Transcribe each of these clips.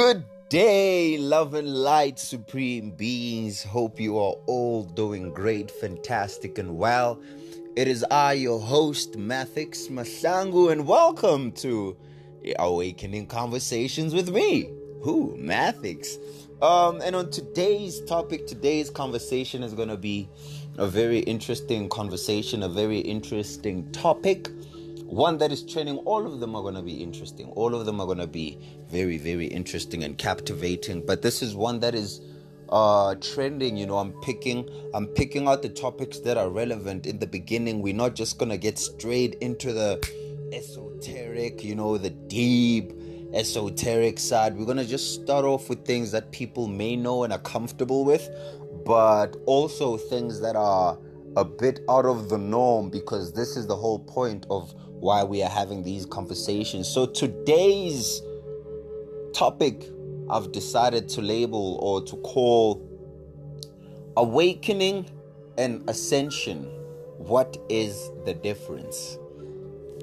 Good day, love and light, supreme beings. Hope you are all doing great, fantastic, and well. It is I, your host, Mathix Masangu, and welcome to Awakening Conversations with me, who? Mathix. And on today's topic, today's conversation is going to be a very interesting conversation, a very interesting topic. One that is training, all of them are going to be interesting. All of them are going to be very, very interesting and captivating. But this is one that is trending. You know, I'm picking out the topics that are relevant in the beginning. We're not just going to get straight into the esoteric, you know, the deep esoteric side. We're going to just start off with things that people may know and are comfortable with, but also things that are a bit out of the norm, because this is the whole point of why we are having these conversations. So today's topic I've decided to label or to call Awakening and Ascension. What is the difference?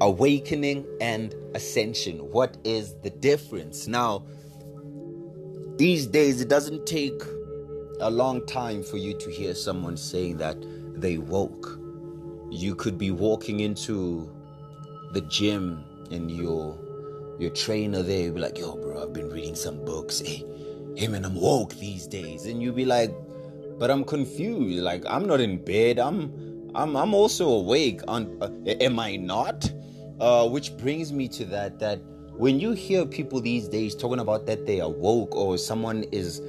Awakening and Ascension. What is the difference? Now, these days it doesn't take a long time for you to hear someone saying that they woke. You could be walking into the gym and your trainer there be like, yo bro, I've been reading some books. Hey man, I'm woke these days. And you'll be like, but I'm confused. Like, I'm not in bed. I'm also awake. Am I not? Which brings me to that when you hear people these days talking about that they are woke or someone is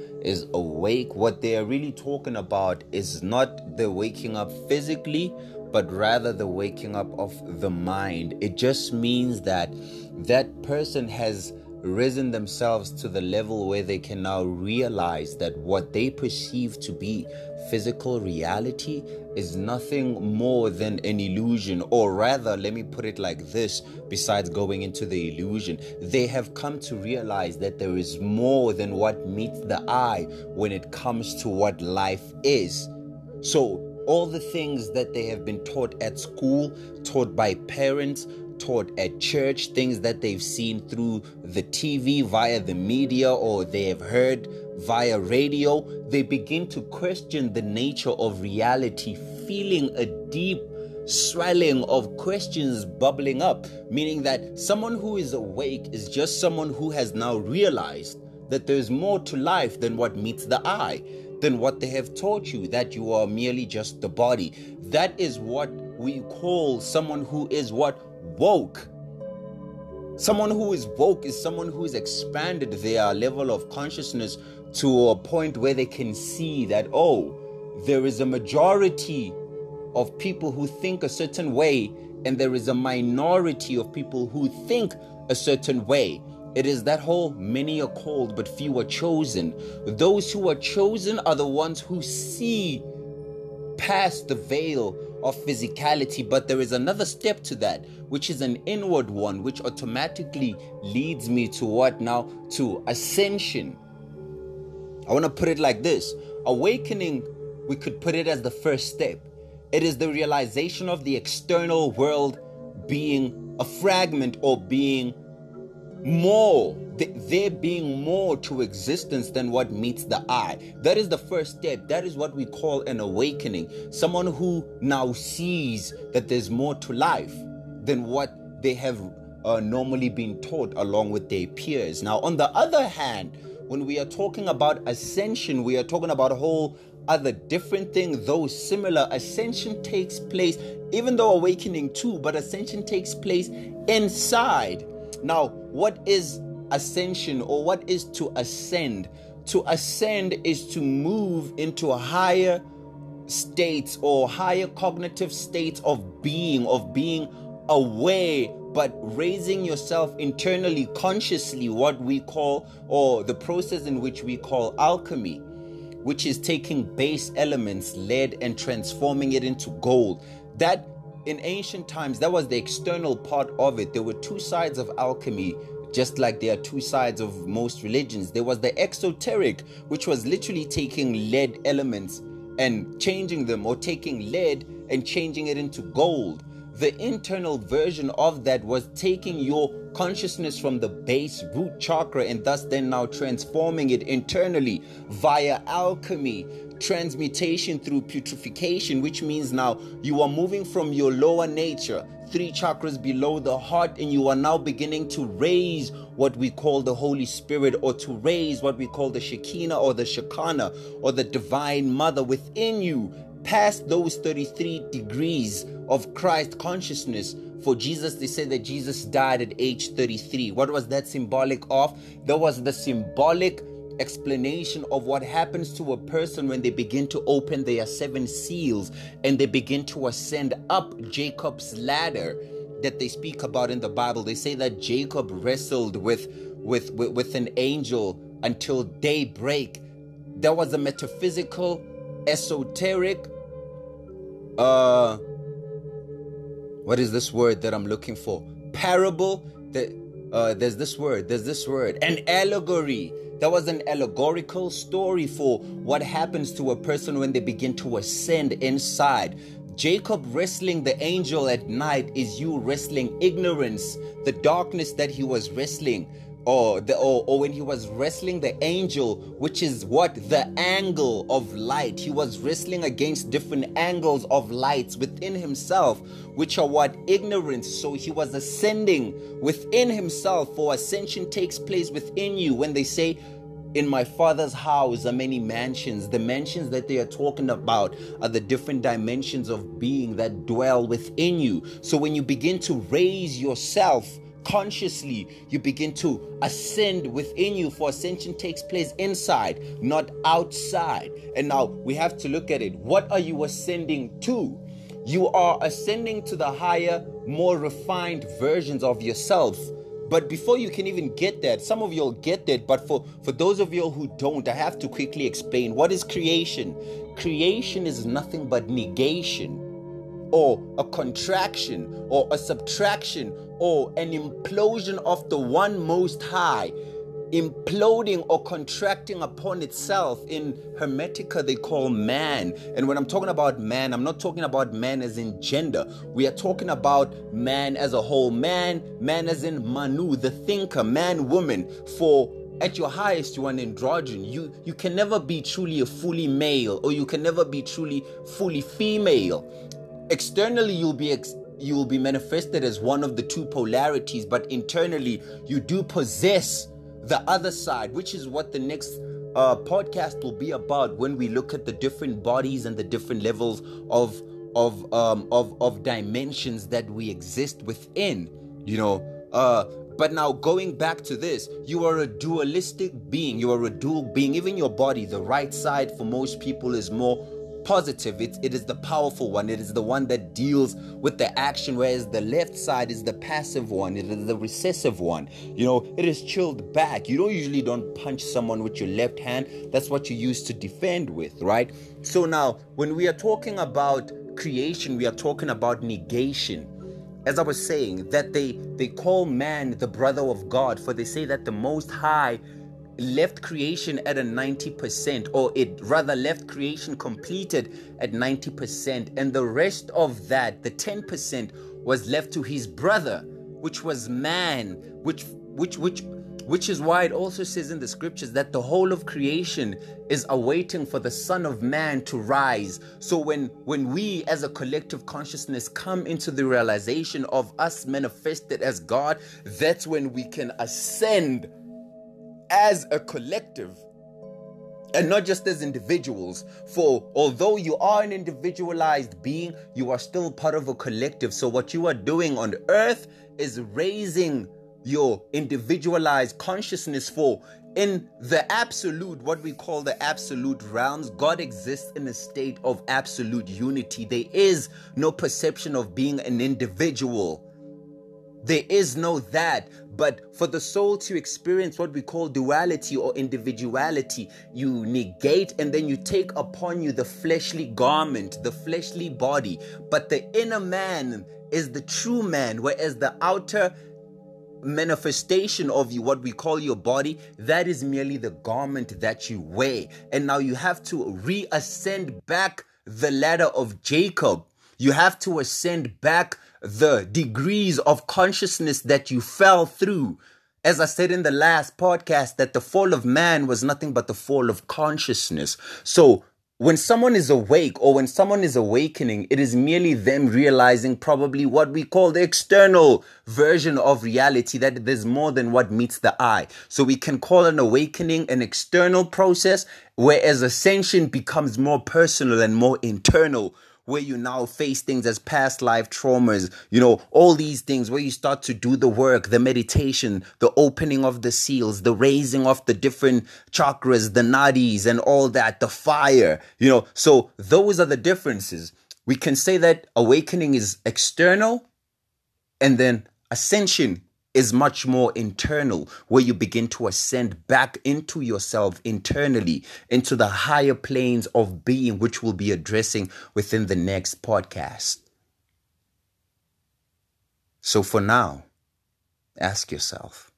awake, what they are really talking about is not the waking up physically, but rather the waking up of the mind. It just means that person has risen themselves to the level where they can now realize that what they perceive to be physical reality is nothing more than an illusion. Or rather, let me put it like this, besides going into the illusion, they have come to realize that there is more than what meets the eye when it comes to what life is. So all the things that they have been taught at school, taught by parents, taught at church, things that they've seen through the TV, via the media, or they have heard via radio, they begin to question the nature of reality, feeling a deep swelling of questions bubbling up, meaning that someone who is awake is just someone who has now realized that there's more to life than what meets the eye, than what they have taught you, that you are merely just the body. That is what we call someone who is what? Woke. Someone who is woke is someone who has expanded their level of consciousness to a point where they can see that, oh, there is a majority of people who think a certain way, and there is a minority of people who think a certain way. It is that whole many are called, but few are chosen. Those who are chosen are the ones who see past the veil of physicality. But there is another step to that, which is an inward one, which automatically leads me to what now? To ascension. I want to put it like this. Awakening, we could put it as the first step. It is the realization of the external world being a fragment, or being more, there being more to existence than what meets the eye. That is the first step. That is what we call an awakening. Someone who now sees that there's more to life than what they have normally been taught along with their peers. Now, on the other hand, when we are talking about ascension, we are talking about a whole other different thing, though similar. Ascension takes place, even though awakening too, but ascension takes place inside. Now, what is ascension, or what is to ascend? To ascend is to move into higher states or higher cognitive states of being aware, but raising yourself internally, consciously, what we call, or the process in which we call alchemy, which is taking base elements, lead, and transforming it into gold. That in ancient times, that was the external part of it. There were two sides of alchemy, just like there are two sides of most religions. There was the exoteric, which was literally taking lead elements and changing them, or taking lead and changing it into gold. The internal version of that was taking your consciousness from the base root chakra, and thus then now transforming it internally via alchemy, transmutation through putrefaction, which means now you are moving from your lower nature, 3 chakras below the heart, and you are now beginning to raise what we call the Holy Spirit, or to raise what we call the Shekinah or the Shekinah or the Divine Mother within you, past those 33 degrees of Christ consciousness. For Jesus, they say that Jesus died at age 33. What was that symbolic of? There was the symbolic explanation of what happens to a person when they begin to open their 7 seals and they begin to ascend up Jacob's ladder that they speak about in the Bible. They say that Jacob wrestled with an angel until daybreak. There was a metaphysical, esoteric, what is this word that I'm looking for? Parable. There's this word. An allegory. There was an allegorical story for what happens to a person when they begin to ascend inside. Jacob wrestling the angel at night is you wrestling ignorance, the darkness that he was wrestling, or when he was wrestling the angel, which is what? The angle of light. He was wrestling against different angles of lights within himself, which are what? Ignorance. So he was ascending within himself, for ascension takes place within you. When they say, in my Father's house are many mansions, the mansions that they are talking about are the different dimensions of being that dwell within you. So when you begin to raise yourself consciously, you begin to ascend within you, for ascension takes place inside, not outside. And now we have to look at it. What are you ascending to? You are ascending to the higher, more refined versions of yourself. But before you can even get that, some of you will get that, but for those of you who don't, I have to quickly explain. What is creation? Creation is nothing but negation, or a contraction, or a subtraction, or an implosion of the one Most High, imploding or contracting upon itself. In Hermetica, they call man. And when I'm talking about man, I'm not talking about man as in gender. We are talking about man as a whole. Man as in Manu, the thinker, man, woman. For at your highest, you are an androgyne. You can never be truly a fully male, or you can never be truly fully female. Externally, you will be manifested as one of the 2 polarities, but internally, you do possess the other side, which is what the next podcast will be about, when we look at the different bodies and the different levels of dimensions that we exist within, you know. But now going back to this, you are a dualistic being. You are a dual being. Even your body, the right side for most people is more positive. It is the powerful one. It is the one that deals with the action, whereas the left side is the passive one. It is the recessive one. You know, it is chilled back. You don't usually punch someone with your left hand. That's what you use to defend with, right? So now, when we are talking about creation, we are talking about negation. As I was saying, that they call man the brother of God, for they say that the Most High left creation at a 90%, or it rather left creation completed at 90%, and the rest of that, the 10%, was left to his brother, which was man, which is why it also says in the scriptures that the whole of creation is awaiting for the Son of Man to rise. So when we as a collective consciousness come into the realization of us manifested as God, that's when we can ascend as a collective and not just as individuals. For although you are an individualized being, you are still part of a collective. So what you are doing on earth is raising your individualized consciousness, for in the absolute, what we call the absolute realms, God exists in a state of absolute unity. There is no perception of being an individual. There is no that. But for the soul to experience what we call duality or individuality, you negate and then you take upon you the fleshly garment, the fleshly body. But the inner man is the true man, whereas the outer manifestation of you, what we call your body, that is merely the garment that you wear. And now you have to reascend back the ladder of Jacob. You have to ascend back the degrees of consciousness that you fell through. As I said in the last podcast, that the fall of man was nothing but the fall of consciousness. So when someone is awake or when someone is awakening, it is merely them realizing probably what we call the external version of reality, that there's more than what meets the eye. So we can call an awakening an external process, whereas ascension becomes more personal and more internal, where you now face things as past life traumas, all these things, where you start to do the work, the meditation, the opening of the seals, the raising of the different chakras, the nadis and all that, the fire, so those are the differences. We can say that awakening is external, and then ascension is much more internal, where you begin to ascend back into yourself internally, into the higher planes of being, which we'll be addressing within the next podcast. So for now, ask yourself,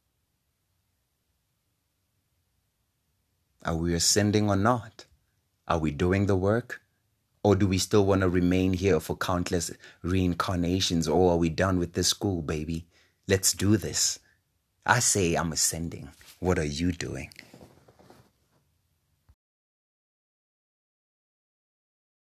are we ascending or not? Are we doing the work? Or do we still want to remain here for countless reincarnations? Or are we done with this school, baby? Let's do this. I say I'm ascending. What are you doing?